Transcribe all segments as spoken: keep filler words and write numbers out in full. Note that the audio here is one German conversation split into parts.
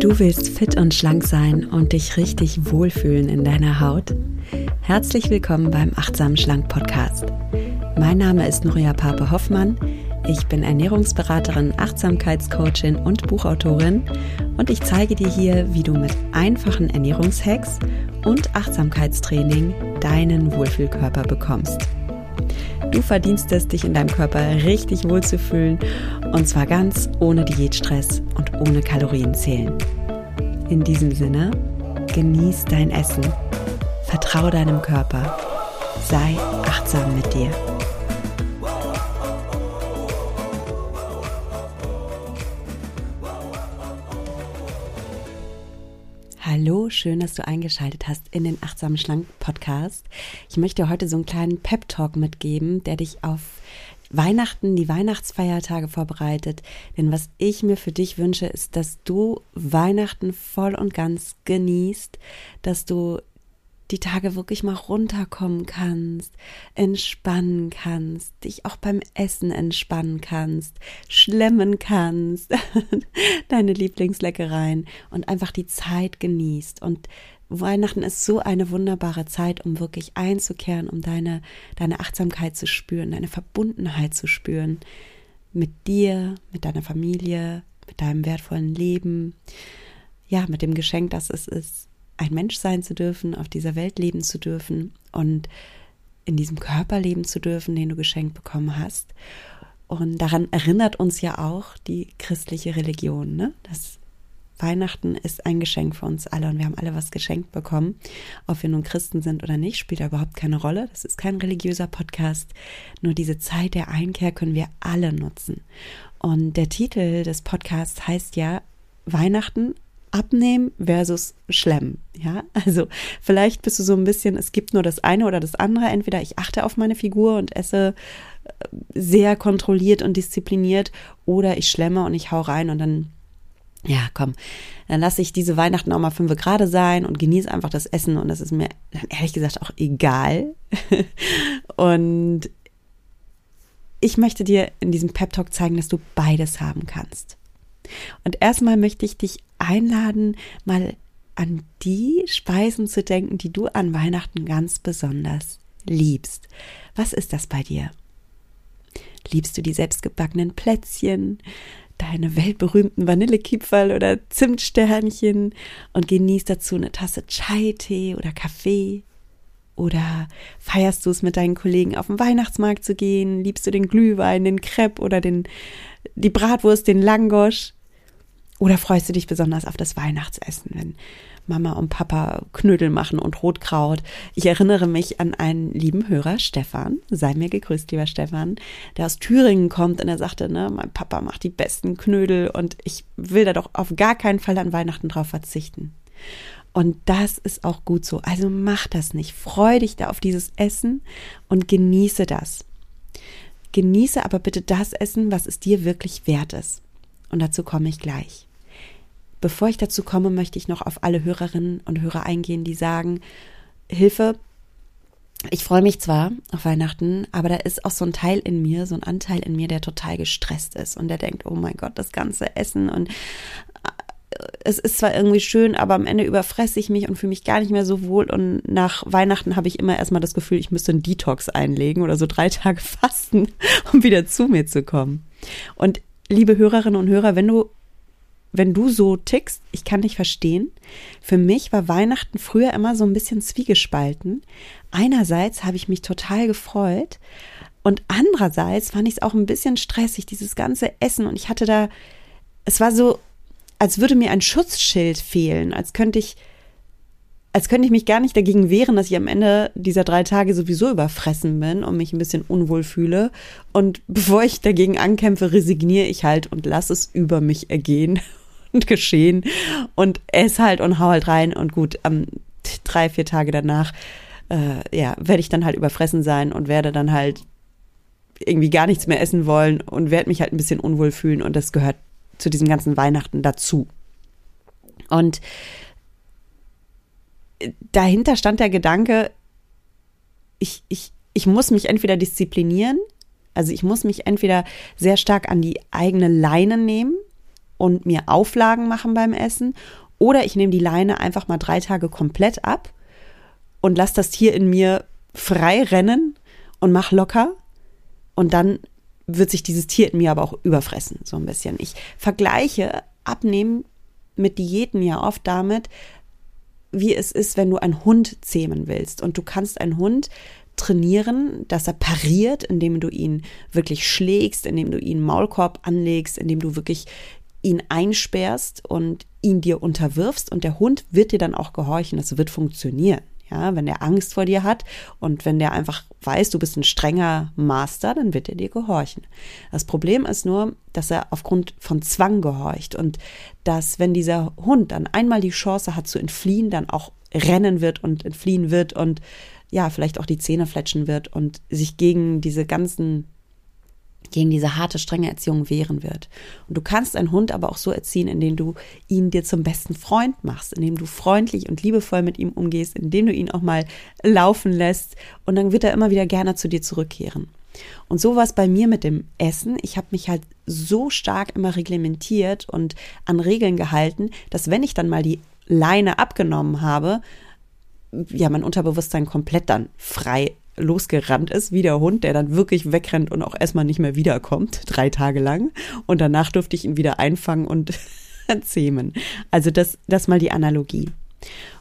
Du willst fit und schlank sein und dich richtig wohlfühlen in deiner Haut? Herzlich willkommen beim Achtsam-Schlank-Podcast. Mein Name ist Nuria Pape-Hoffmann. Ich bin Ernährungsberaterin, Achtsamkeitscoachin und Buchautorin und ich zeige dir hier, wie du mit einfachen Ernährungshacks und Achtsamkeitstraining deinen Wohlfühlkörper bekommst. Du verdienst es, dich in deinem Körper richtig wohlzufühlen und zwar ganz ohne Diätstress und ohne Kalorienzählen. In diesem Sinne, genieß dein Essen, vertraue deinem Körper, sei achtsam mit dir. Hallo, schön, dass du eingeschaltet hast in den Achtsam-Schlank-Podcast. Ich möchte dir heute so einen kleinen Pep-Talk mitgeben, der dich auf Weihnachten, die Weihnachtsfeiertage vorbereitet. Denn was ich mir für dich wünsche, ist, dass du Weihnachten voll und ganz genießt, dass du die Tage wirklich mal runterkommen kannst, entspannen kannst, dich auch beim Essen entspannen kannst, schlemmen kannst, deine Lieblingsleckereien und einfach die Zeit genießt. Und Weihnachten ist so eine wunderbare Zeit, um wirklich einzukehren, um deine, deine Achtsamkeit zu spüren, deine Verbundenheit zu spüren mit dir, mit deiner Familie, mit deinem wertvollen Leben, ja, mit dem Geschenk, das es ist, ein Mensch sein zu dürfen, auf dieser Welt leben zu dürfen und in diesem Körper leben zu dürfen, den du geschenkt bekommen hast. Und daran erinnert uns ja auch die christliche Religion, ne? Das Weihnachten ist ein Geschenk für uns alle und wir haben alle was geschenkt bekommen. Ob wir nun Christen sind oder nicht, spielt da überhaupt keine Rolle. Das ist kein religiöser Podcast. Nur diese Zeit der Einkehr können wir alle nutzen. Und der Titel des Podcasts heißt ja Weihnachten, Abnehmen versus Schlemmen, ja, also vielleicht bist du so ein bisschen, es gibt nur das eine oder das andere, entweder ich achte auf meine Figur und esse sehr kontrolliert und diszipliniert oder ich schlemme und ich hau rein und dann, ja komm, dann lasse ich diese Weihnachten auch mal fünfe gerade sein und genieße einfach das Essen und das ist mir ehrlich gesagt auch egal und ich möchte dir in diesem Pep-Talk zeigen, dass du beides haben kannst. Und erstmal möchte ich dich einladen, mal an die Speisen zu denken, die du an Weihnachten ganz besonders liebst. Was ist das bei dir? Liebst du die selbstgebackenen Plätzchen, deine weltberühmten Vanillekipferl oder Zimtsternchen und genießt dazu eine Tasse Chai-Tee oder Kaffee? Oder feierst du es mit deinen Kollegen auf den Weihnachtsmarkt zu gehen? Liebst du den Glühwein, den Crepe oder den, die Bratwurst, den Langosch? Oder freust du dich besonders auf das Weihnachtsessen, wenn Mama und Papa Knödel machen und Rotkraut? Ich erinnere mich an einen lieben Hörer, Stefan. Sei mir gegrüßt, lieber Stefan, der aus Thüringen kommt und er sagte, ne, mein Papa macht die besten Knödel und ich will da doch auf gar keinen Fall an Weihnachten drauf verzichten. Und das ist auch gut so. Also mach das nicht. Freu dich da auf dieses Essen und genieße das. Genieße aber bitte das Essen, was es dir wirklich wert ist. Und dazu komme ich gleich. Bevor ich dazu komme, möchte ich noch auf alle Hörerinnen und Hörer eingehen, die sagen, Hilfe, ich freue mich zwar auf Weihnachten, aber da ist auch so ein Teil in mir, so ein Anteil in mir, der total gestresst ist und der denkt, oh mein Gott, das ganze Essen und es ist zwar irgendwie schön, aber am Ende überfresse ich mich und fühle mich gar nicht mehr so wohl und nach Weihnachten habe ich immer erstmal das Gefühl, ich müsste einen Detox einlegen oder so drei Tage fasten, um wieder zu mir zu kommen. Und liebe Hörerinnen und Hörer, wenn du, wenn du so tickst, ich kann dich verstehen. Für mich war Weihnachten früher immer so ein bisschen zwiegespalten. Einerseits habe ich mich total gefreut und andererseits fand ich es auch ein bisschen stressig, dieses ganze Essen und ich hatte da, es war so, als würde mir ein Schutzschild fehlen, als könnte ich, als könnte ich mich gar nicht dagegen wehren, dass ich am Ende dieser drei Tage sowieso überfressen bin und mich ein bisschen unwohl fühle. Und bevor ich dagegen ankämpfe, resigniere ich halt und lasse es über mich ergehen und geschehen und esse halt und hau halt rein. Und gut, um, drei, vier Tage danach, äh, ja, werde ich dann halt überfressen sein und werde dann halt irgendwie gar nichts mehr essen wollen und werde mich halt ein bisschen unwohl fühlen. Und das gehört zu diesem ganzen Weihnachten dazu. Und dahinter stand der Gedanke, ich, ich, ich muss mich entweder disziplinieren, also ich muss mich entweder sehr stark an die eigene Leine nehmen und mir Auflagen machen beim Essen. Oder ich nehme die Leine einfach mal drei Tage komplett ab und lasse das Tier in mir frei rennen und mach locker. Und dann wird sich dieses Tier in mir aber auch überfressen, so ein bisschen. Ich vergleiche Abnehmen mit Diäten ja oft damit, wie es ist, wenn du einen Hund zähmen willst. Und du kannst einen Hund trainieren, dass er pariert, indem du ihn wirklich schlägst, indem du ihn Maulkorb anlegst, indem du wirklich ihn einsperrst und ihn dir unterwirfst. Und der Hund wird dir dann auch gehorchen, das wird funktionieren. Ja, wenn der Angst vor dir hat und wenn der einfach weiß, du bist ein strenger Master, dann wird er dir gehorchen. Das Problem ist nur, dass er aufgrund von Zwang gehorcht und dass, wenn dieser Hund dann einmal die Chance hat zu entfliehen, dann auch rennen wird und entfliehen wird und ja, vielleicht auch die Zähne fletschen wird und sich gegen diese ganzen, gegen diese harte, strenge Erziehung wehren wird. Und du kannst einen Hund aber auch so erziehen, indem du ihn dir zum besten Freund machst, indem du freundlich und liebevoll mit ihm umgehst, indem du ihn auch mal laufen lässt und dann wird er immer wieder gerne zu dir zurückkehren. Und so war es bei mir mit dem Essen. Ich habe mich halt so stark immer reglementiert und an Regeln gehalten, dass wenn ich dann mal die Leine abgenommen habe, ja, mein Unterbewusstsein komplett dann frei losgerannt ist, wie der Hund, der dann wirklich wegrennt und auch erstmal nicht mehr wiederkommt, drei Tage lang. Und danach durfte ich ihn wieder einfangen und zähmen. Also das, das mal die Analogie.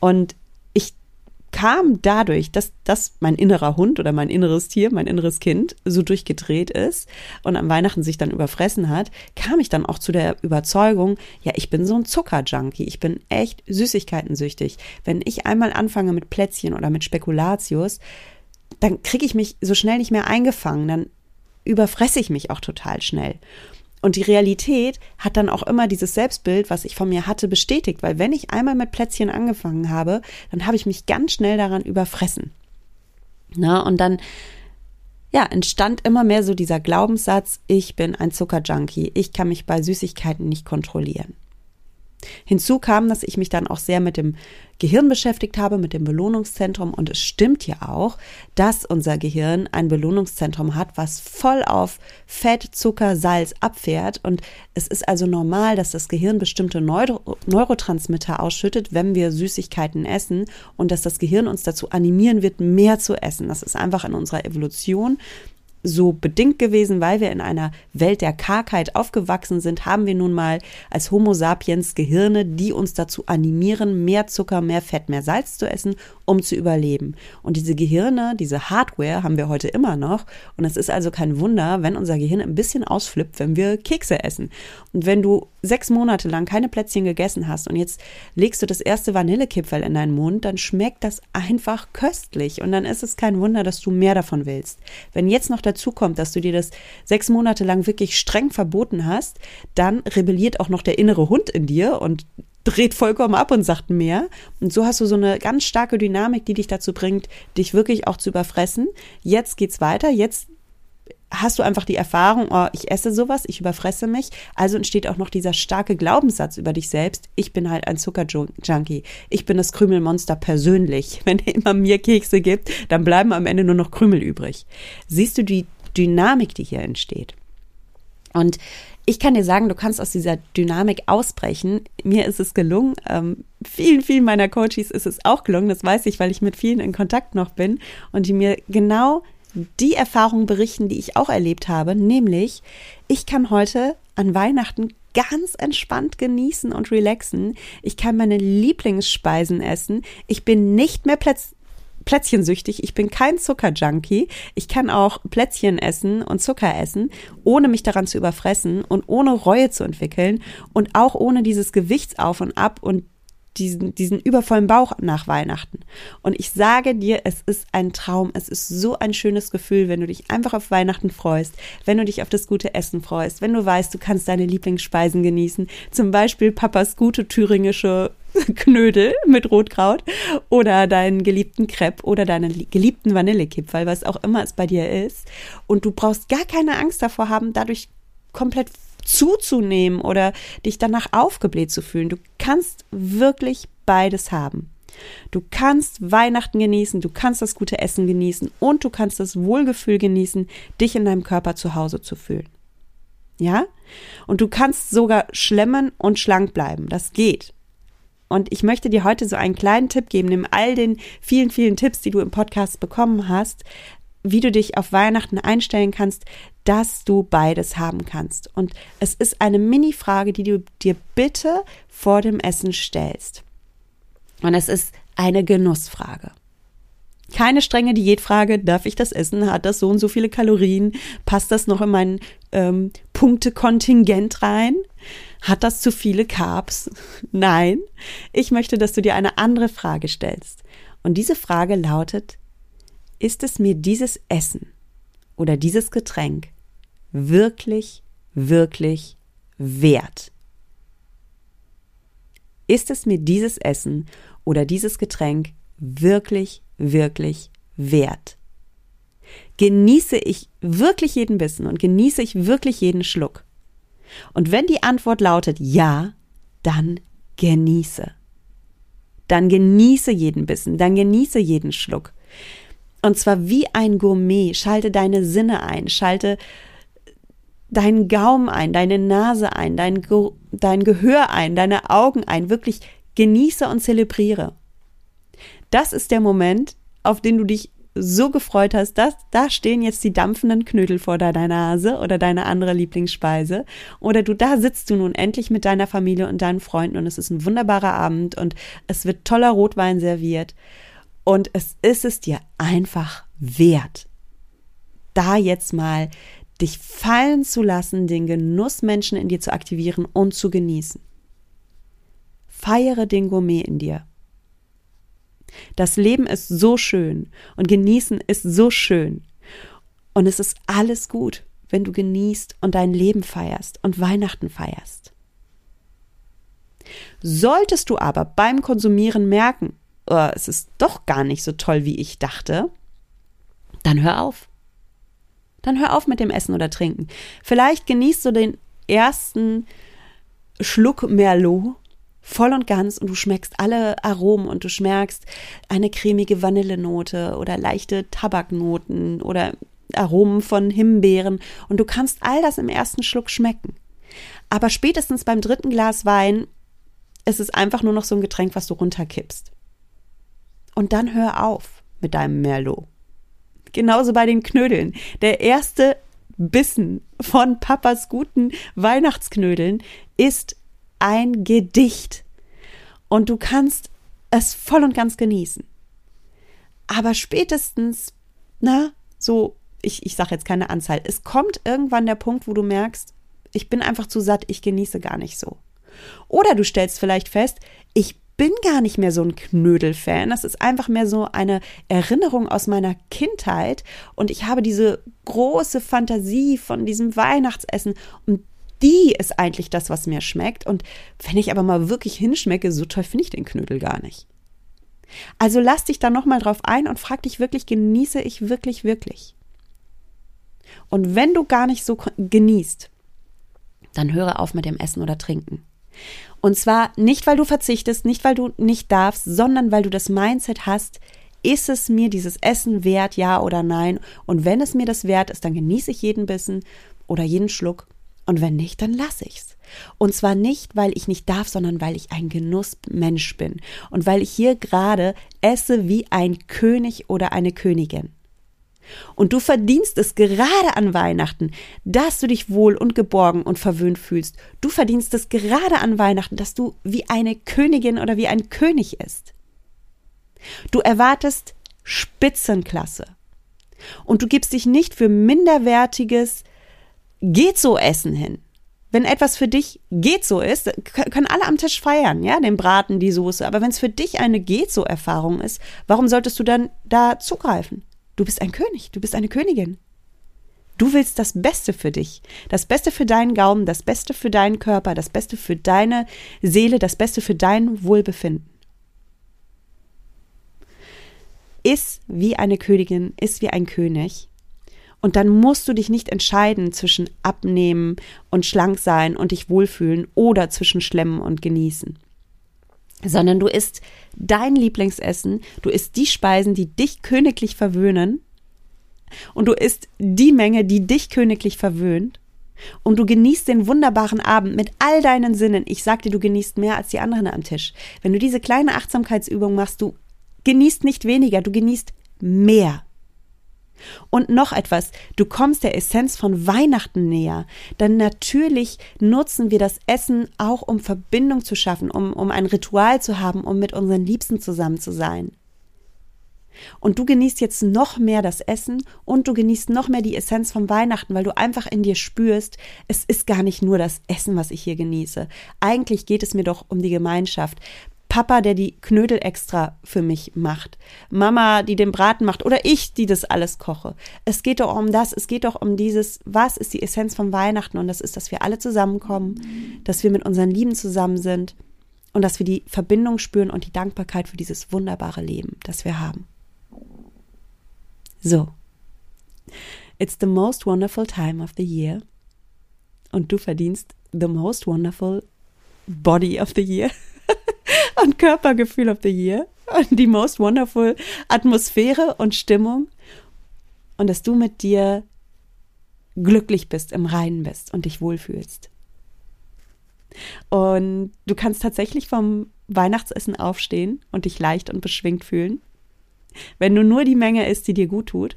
Und ich kam dadurch, dass, dass mein innerer Hund oder mein inneres Tier, mein inneres Kind so durchgedreht ist und am Weihnachten sich dann überfressen hat, kam ich dann auch zu der Überzeugung, ja, ich bin so ein Zuckerjunkie, ich bin echt süßigkeitensüchtig. Wenn ich einmal anfange mit Plätzchen oder mit Spekulatius, dann kriege ich mich so schnell nicht mehr eingefangen, dann überfresse ich mich auch total schnell. Und die Realität hat dann auch immer dieses Selbstbild, was ich von mir hatte, bestätigt, weil wenn ich einmal mit Plätzchen angefangen habe, dann habe ich mich ganz schnell daran überfressen. Na, und dann ja, entstand immer mehr so dieser Glaubenssatz, ich bin ein Zuckerjunkie, ich kann mich bei Süßigkeiten nicht kontrollieren. Hinzu kam, dass ich mich dann auch sehr mit dem Gehirn beschäftigt habe, mit dem Belohnungszentrum. Und es stimmt ja auch, dass unser Gehirn ein Belohnungszentrum hat, was voll auf Fett, Zucker, Salz abfährt. Und es ist also normal, dass das Gehirn bestimmte Neuro- Neurotransmitter ausschüttet, wenn wir Süßigkeiten essen. Und dass das Gehirn uns dazu animieren wird, mehr zu essen. Das ist einfach in unserer Evolution so bedingt gewesen, weil wir in einer Welt der Kargheit aufgewachsen sind, haben wir nun mal als Homo sapiens Gehirne, die uns dazu animieren, mehr Zucker, mehr Fett, mehr Salz zu essen, um zu überleben. Und diese Gehirne, diese Hardware haben wir heute immer noch. Und es ist also kein Wunder, wenn unser Gehirn ein bisschen ausflippt, wenn wir Kekse essen. Und wenn du sechs Monate lang keine Plätzchen gegessen hast und jetzt legst du das erste Vanillekipferl in deinen Mund, dann schmeckt das einfach köstlich. Und dann ist es kein Wunder, dass du mehr davon willst. Wenn jetzt noch der dazu kommt, dass du dir das sechs Monate lang wirklich streng verboten hast, dann rebelliert auch noch der innere Hund in dir und dreht vollkommen ab und sagt mehr. Und so hast du so eine ganz starke Dynamik, die dich dazu bringt, dich wirklich auch zu überfressen. Jetzt geht's weiter, jetzt hast du einfach die Erfahrung, oh, ich esse sowas, ich überfresse mich. Also entsteht auch noch dieser starke Glaubenssatz über dich selbst, ich bin halt ein Zuckerjunkie, ich bin das Krümelmonster persönlich. Wenn er immer mir Kekse gibt, dann bleiben am Ende nur noch Krümel übrig. Siehst du die Dynamik, die hier entsteht? Und ich kann dir sagen, du kannst aus dieser Dynamik ausbrechen. Mir ist es gelungen, ähm, vielen, vielen meiner Coaches ist es auch gelungen, das weiß ich, weil ich mit vielen in Kontakt noch bin und die mir genau die Erfahrungen berichten, die ich auch erlebt habe, nämlich ich kann heute an Weihnachten ganz entspannt genießen und relaxen. Ich kann meine Lieblingsspeisen essen. Ich bin nicht mehr Plätz- plätzchensüchtig. Ich bin kein Zuckerjunkie. Ich kann auch Plätzchen essen und Zucker essen, ohne mich daran zu überfressen und ohne Reue zu entwickeln und auch ohne dieses Gewichtsauf und Ab und Diesen, diesen übervollen Bauch nach Weihnachten. Und ich sage dir, es ist ein Traum. Es ist so ein schönes Gefühl, wenn du dich einfach auf Weihnachten freust, wenn du dich auf das gute Essen freust, wenn du weißt, du kannst deine Lieblingsspeisen genießen, zum Beispiel Papas gute thüringische Knödel mit Rotkraut oder deinen geliebten Crepe oder deinen geliebten Vanillekipferl, was auch immer es bei dir ist. Und du brauchst gar keine Angst davor haben, dadurch komplett zuzunehmen oder dich danach aufgebläht zu fühlen. Du kannst wirklich beides haben. Du kannst Weihnachten genießen, du kannst das gute Essen genießen und du kannst das Wohlgefühl genießen, dich in deinem Körper zu Hause zu fühlen. ja? Und du kannst sogar schlemmen und schlank bleiben. Das geht. Und ich möchte dir heute so einen kleinen Tipp geben, neben all den vielen, vielen Tipps, die du im Podcast bekommen hast, wie du dich auf Weihnachten einstellen kannst, dass du beides haben kannst. Und es ist eine Mini-Frage, die du dir bitte vor dem Essen stellst. Und es ist eine Genussfrage. Keine strenge Diätfrage, darf ich das essen? Hat das so und so viele Kalorien? Passt das noch in mein ähm, Punktekontingent rein? Hat das zu viele Carbs? Nein. Ich möchte, dass du dir eine andere Frage stellst. Und diese Frage lautet: Ist es mir dieses Essen oder dieses Getränk wirklich, wirklich wert? Ist es mir dieses Essen oder dieses Getränk wirklich, wirklich wert? Genieße ich wirklich jeden Bissen und genieße ich wirklich jeden Schluck? Und wenn die Antwort lautet ja, dann genieße. Dann genieße jeden Bissen, dann genieße jeden Schluck. Und zwar wie ein Gourmet, schalte deine Sinne ein, schalte deinen Gaumen ein, deine Nase ein, dein, Ge- dein Gehör ein, deine Augen ein, wirklich genieße und zelebriere. Das ist der Moment, auf den du dich so gefreut hast, dass da stehen jetzt die dampfenden Knödel vor deiner Nase oder deine andere Lieblingsspeise oder du da sitzt du nun endlich mit deiner Familie und deinen Freunden und es ist ein wunderbarer Abend und es wird toller Rotwein serviert und es ist es dir einfach wert, da jetzt mal dich fallen zu lassen, den Genussmenschen in dir zu aktivieren und zu genießen. Feiere den Gourmet in dir. Das Leben ist so schön und genießen ist so schön und es ist alles gut, wenn du genießt und dein Leben feierst und Weihnachten feierst. Solltest du aber beim Konsumieren merken, oh, es ist doch gar nicht so toll, wie ich dachte, dann hör auf. Dann hör auf mit dem Essen oder Trinken. Vielleicht genießt du den ersten Schluck Merlot voll und ganz und du schmeckst alle Aromen und du schmeckst eine cremige Vanillenote oder leichte Tabaknoten oder Aromen von Himbeeren und du kannst all das im ersten Schluck schmecken. Aber spätestens beim dritten Glas Wein ist es einfach nur noch so ein Getränk, was du runterkippst. Und dann hör auf mit deinem Merlot. Genauso bei den Knödeln. Der erste Bissen von Papas guten Weihnachtsknödeln ist ein Gedicht und du kannst es voll und ganz genießen. Aber spätestens, na, so, ich, ich sage jetzt keine Anzahl, es kommt irgendwann der Punkt, wo du merkst, ich bin einfach zu satt, ich genieße gar nicht so. Oder du stellst vielleicht fest, ich bin gar nicht mehr so ein Knödel-Fan, das ist einfach mehr so eine Erinnerung aus meiner Kindheit und ich habe diese große Fantasie von diesem Weihnachtsessen und die ist eigentlich das, was mir schmeckt. Und wenn ich aber mal wirklich hinschmecke, so toll finde ich den Knödel gar nicht. Also lass dich da nochmal drauf ein und frag dich wirklich, genieße ich wirklich, wirklich? Und wenn du gar nicht so genießt, dann höre auf mit dem Essen oder Trinken. Und zwar nicht, weil du verzichtest, nicht, weil du nicht darfst, sondern weil du das Mindset hast, ist es mir dieses Essen wert, ja oder nein? Und wenn es mir das wert ist, dann genieße ich jeden Bissen oder jeden Schluck. Und wenn nicht, dann lasse ich's. Und zwar nicht, weil ich nicht darf, sondern weil ich ein Genussmensch bin. Und weil ich hier gerade esse wie ein König oder eine Königin. Und du verdienst es gerade an Weihnachten, dass du dich wohl und geborgen und verwöhnt fühlst. Du verdienst es gerade an Weihnachten, dass du wie eine Königin oder wie ein König isst. Du erwartest Spitzenklasse. Und du gibst dich nicht für minderwertiges geht so Essen hin. Wenn etwas für dich geht so ist, können alle am Tisch feiern, ja, den Braten, die Soße. Aber wenn es für dich eine geht so Erfahrung ist, warum solltest du dann da zugreifen? Du bist ein König, du bist eine Königin. Du willst das Beste für dich, das Beste für deinen Gaumen, das Beste für deinen Körper, das Beste für deine Seele, das Beste für dein Wohlbefinden. Iss wie eine Königin, iss wie ein König. Und dann musst du dich nicht entscheiden zwischen abnehmen und schlank sein und dich wohlfühlen oder zwischen schlemmen und genießen. Sondern du isst dein Lieblingsessen, du isst die Speisen, die dich königlich verwöhnen und du isst die Menge, die dich königlich verwöhnt und du genießt den wunderbaren Abend mit all deinen Sinnen. Ich sag dir, du genießt mehr als die anderen am Tisch. Wenn du diese kleine Achtsamkeitsübung machst, du genießt nicht weniger, du genießt mehr. Und noch etwas, du kommst der Essenz von Weihnachten näher, denn natürlich nutzen wir das Essen auch, um Verbindung zu schaffen, um, um ein Ritual zu haben, um mit unseren Liebsten zusammen zu sein. Und du genießt jetzt noch mehr das Essen und du genießt noch mehr die Essenz von Weihnachten, weil du einfach in dir spürst, es ist gar nicht nur das Essen, was ich hier genieße. Eigentlich geht es mir doch um die Gemeinschaft. Papa, der die Knödel extra für mich macht, Mama, die den Braten macht oder ich, die das alles koche. Es geht doch um das, es geht doch um dieses, was ist die Essenz von Weihnachten, und das ist, dass wir alle zusammenkommen, dass wir mit unseren Lieben zusammen sind und dass wir die Verbindung spüren und die Dankbarkeit für dieses wunderbare Leben, das wir haben. So, it's the most wonderful time of the year und du verdienst the most wonderful body of the year. Und Körpergefühl of the Year und die most wonderful Atmosphäre und Stimmung und dass du mit dir glücklich bist, im Reinen bist und dich wohlfühlst. Und du kannst tatsächlich vom Weihnachtsessen aufstehen und dich leicht und beschwingt fühlen, wenn du nur die Menge isst, die dir gut tut,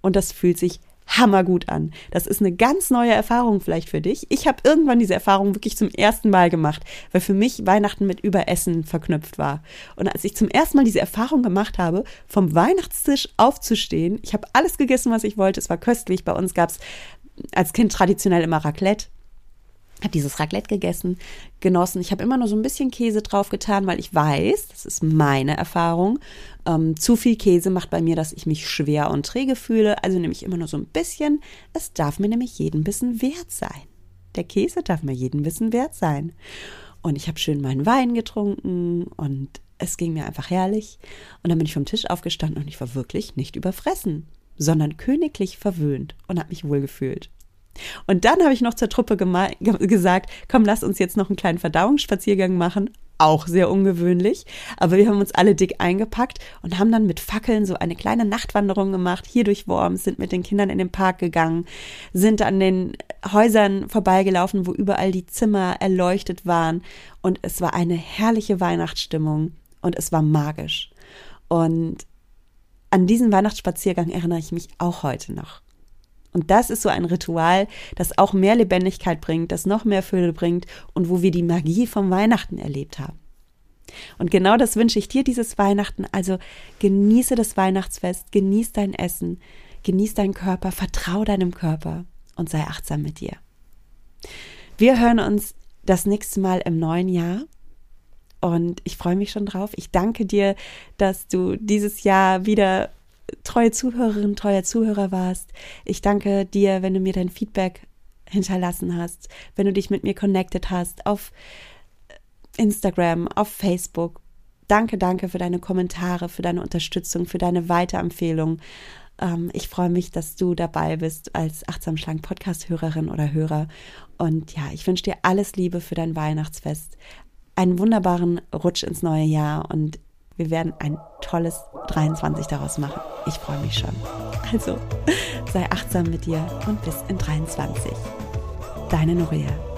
und das fühlt sich hammergut an. Das ist eine ganz neue Erfahrung vielleicht für dich. Ich habe irgendwann diese Erfahrung wirklich zum ersten Mal gemacht, weil für mich Weihnachten mit Überessen verknüpft war. Und als ich zum ersten Mal diese Erfahrung gemacht habe, vom Weihnachtstisch aufzustehen, ich habe alles gegessen, was ich wollte, es war köstlich. Bei uns gab es als Kind traditionell immer Raclette. Ich habe dieses Raclette gegessen, genossen. Ich habe immer nur so ein bisschen Käse drauf getan, weil ich weiß, das ist meine Erfahrung, ähm, zu viel Käse macht bei mir, dass ich mich schwer und träge fühle. Also nehme ich immer nur so ein bisschen. Es darf mir nämlich jeden Bissen wert sein. Der Käse darf mir jeden Bissen wert sein. Und ich habe schön meinen Wein getrunken und es ging mir einfach herrlich. Und dann bin ich vom Tisch aufgestanden und ich war wirklich nicht überfressen, sondern königlich verwöhnt und habe mich wohlgefühlt. Und dann habe ich noch zur Truppe geme- ge- gesagt, komm, lass uns jetzt noch einen kleinen Verdauungsspaziergang machen, auch sehr ungewöhnlich, aber wir haben uns alle dick eingepackt und haben dann mit Fackeln so eine kleine Nachtwanderung gemacht, hier durch Worms, sind mit den Kindern in den Park gegangen, sind an den Häusern vorbeigelaufen, wo überall die Zimmer erleuchtet waren, und es war eine herrliche Weihnachtsstimmung und es war magisch. Und an diesen Weihnachtsspaziergang erinnere ich mich auch heute noch. Und das ist so ein Ritual, das auch mehr Lebendigkeit bringt, das noch mehr Fülle bringt und wo wir die Magie vom Weihnachten erlebt haben. Und genau das wünsche ich dir dieses Weihnachten. Also genieße das Weihnachtsfest, genieß dein Essen, genieß deinen Körper, vertraue deinem Körper und sei achtsam mit dir. Wir hören uns das nächste Mal im neuen Jahr. Und ich freue mich schon drauf. Ich danke dir, dass du dieses Jahr wieder treue Zuhörerin, treuer Zuhörer warst. Ich danke dir, wenn du mir dein Feedback hinterlassen hast, wenn du dich mit mir connected hast auf Instagram, auf Facebook. Danke, danke für deine Kommentare, für deine Unterstützung, für deine Weiterempfehlung. Ich freue mich, dass du dabei bist als Achtsam-Schlank-Podcast-Hörerin oder Hörer. Und ja, ich wünsche dir alles Liebe für dein Weihnachtsfest. Einen wunderbaren Rutsch ins neue Jahr und wir werden ein tolles dreiundzwanzig daraus machen. Ich freue mich schon. Also, sei achtsam mit dir und bis in dreiundzwanzig. Deine Nuria.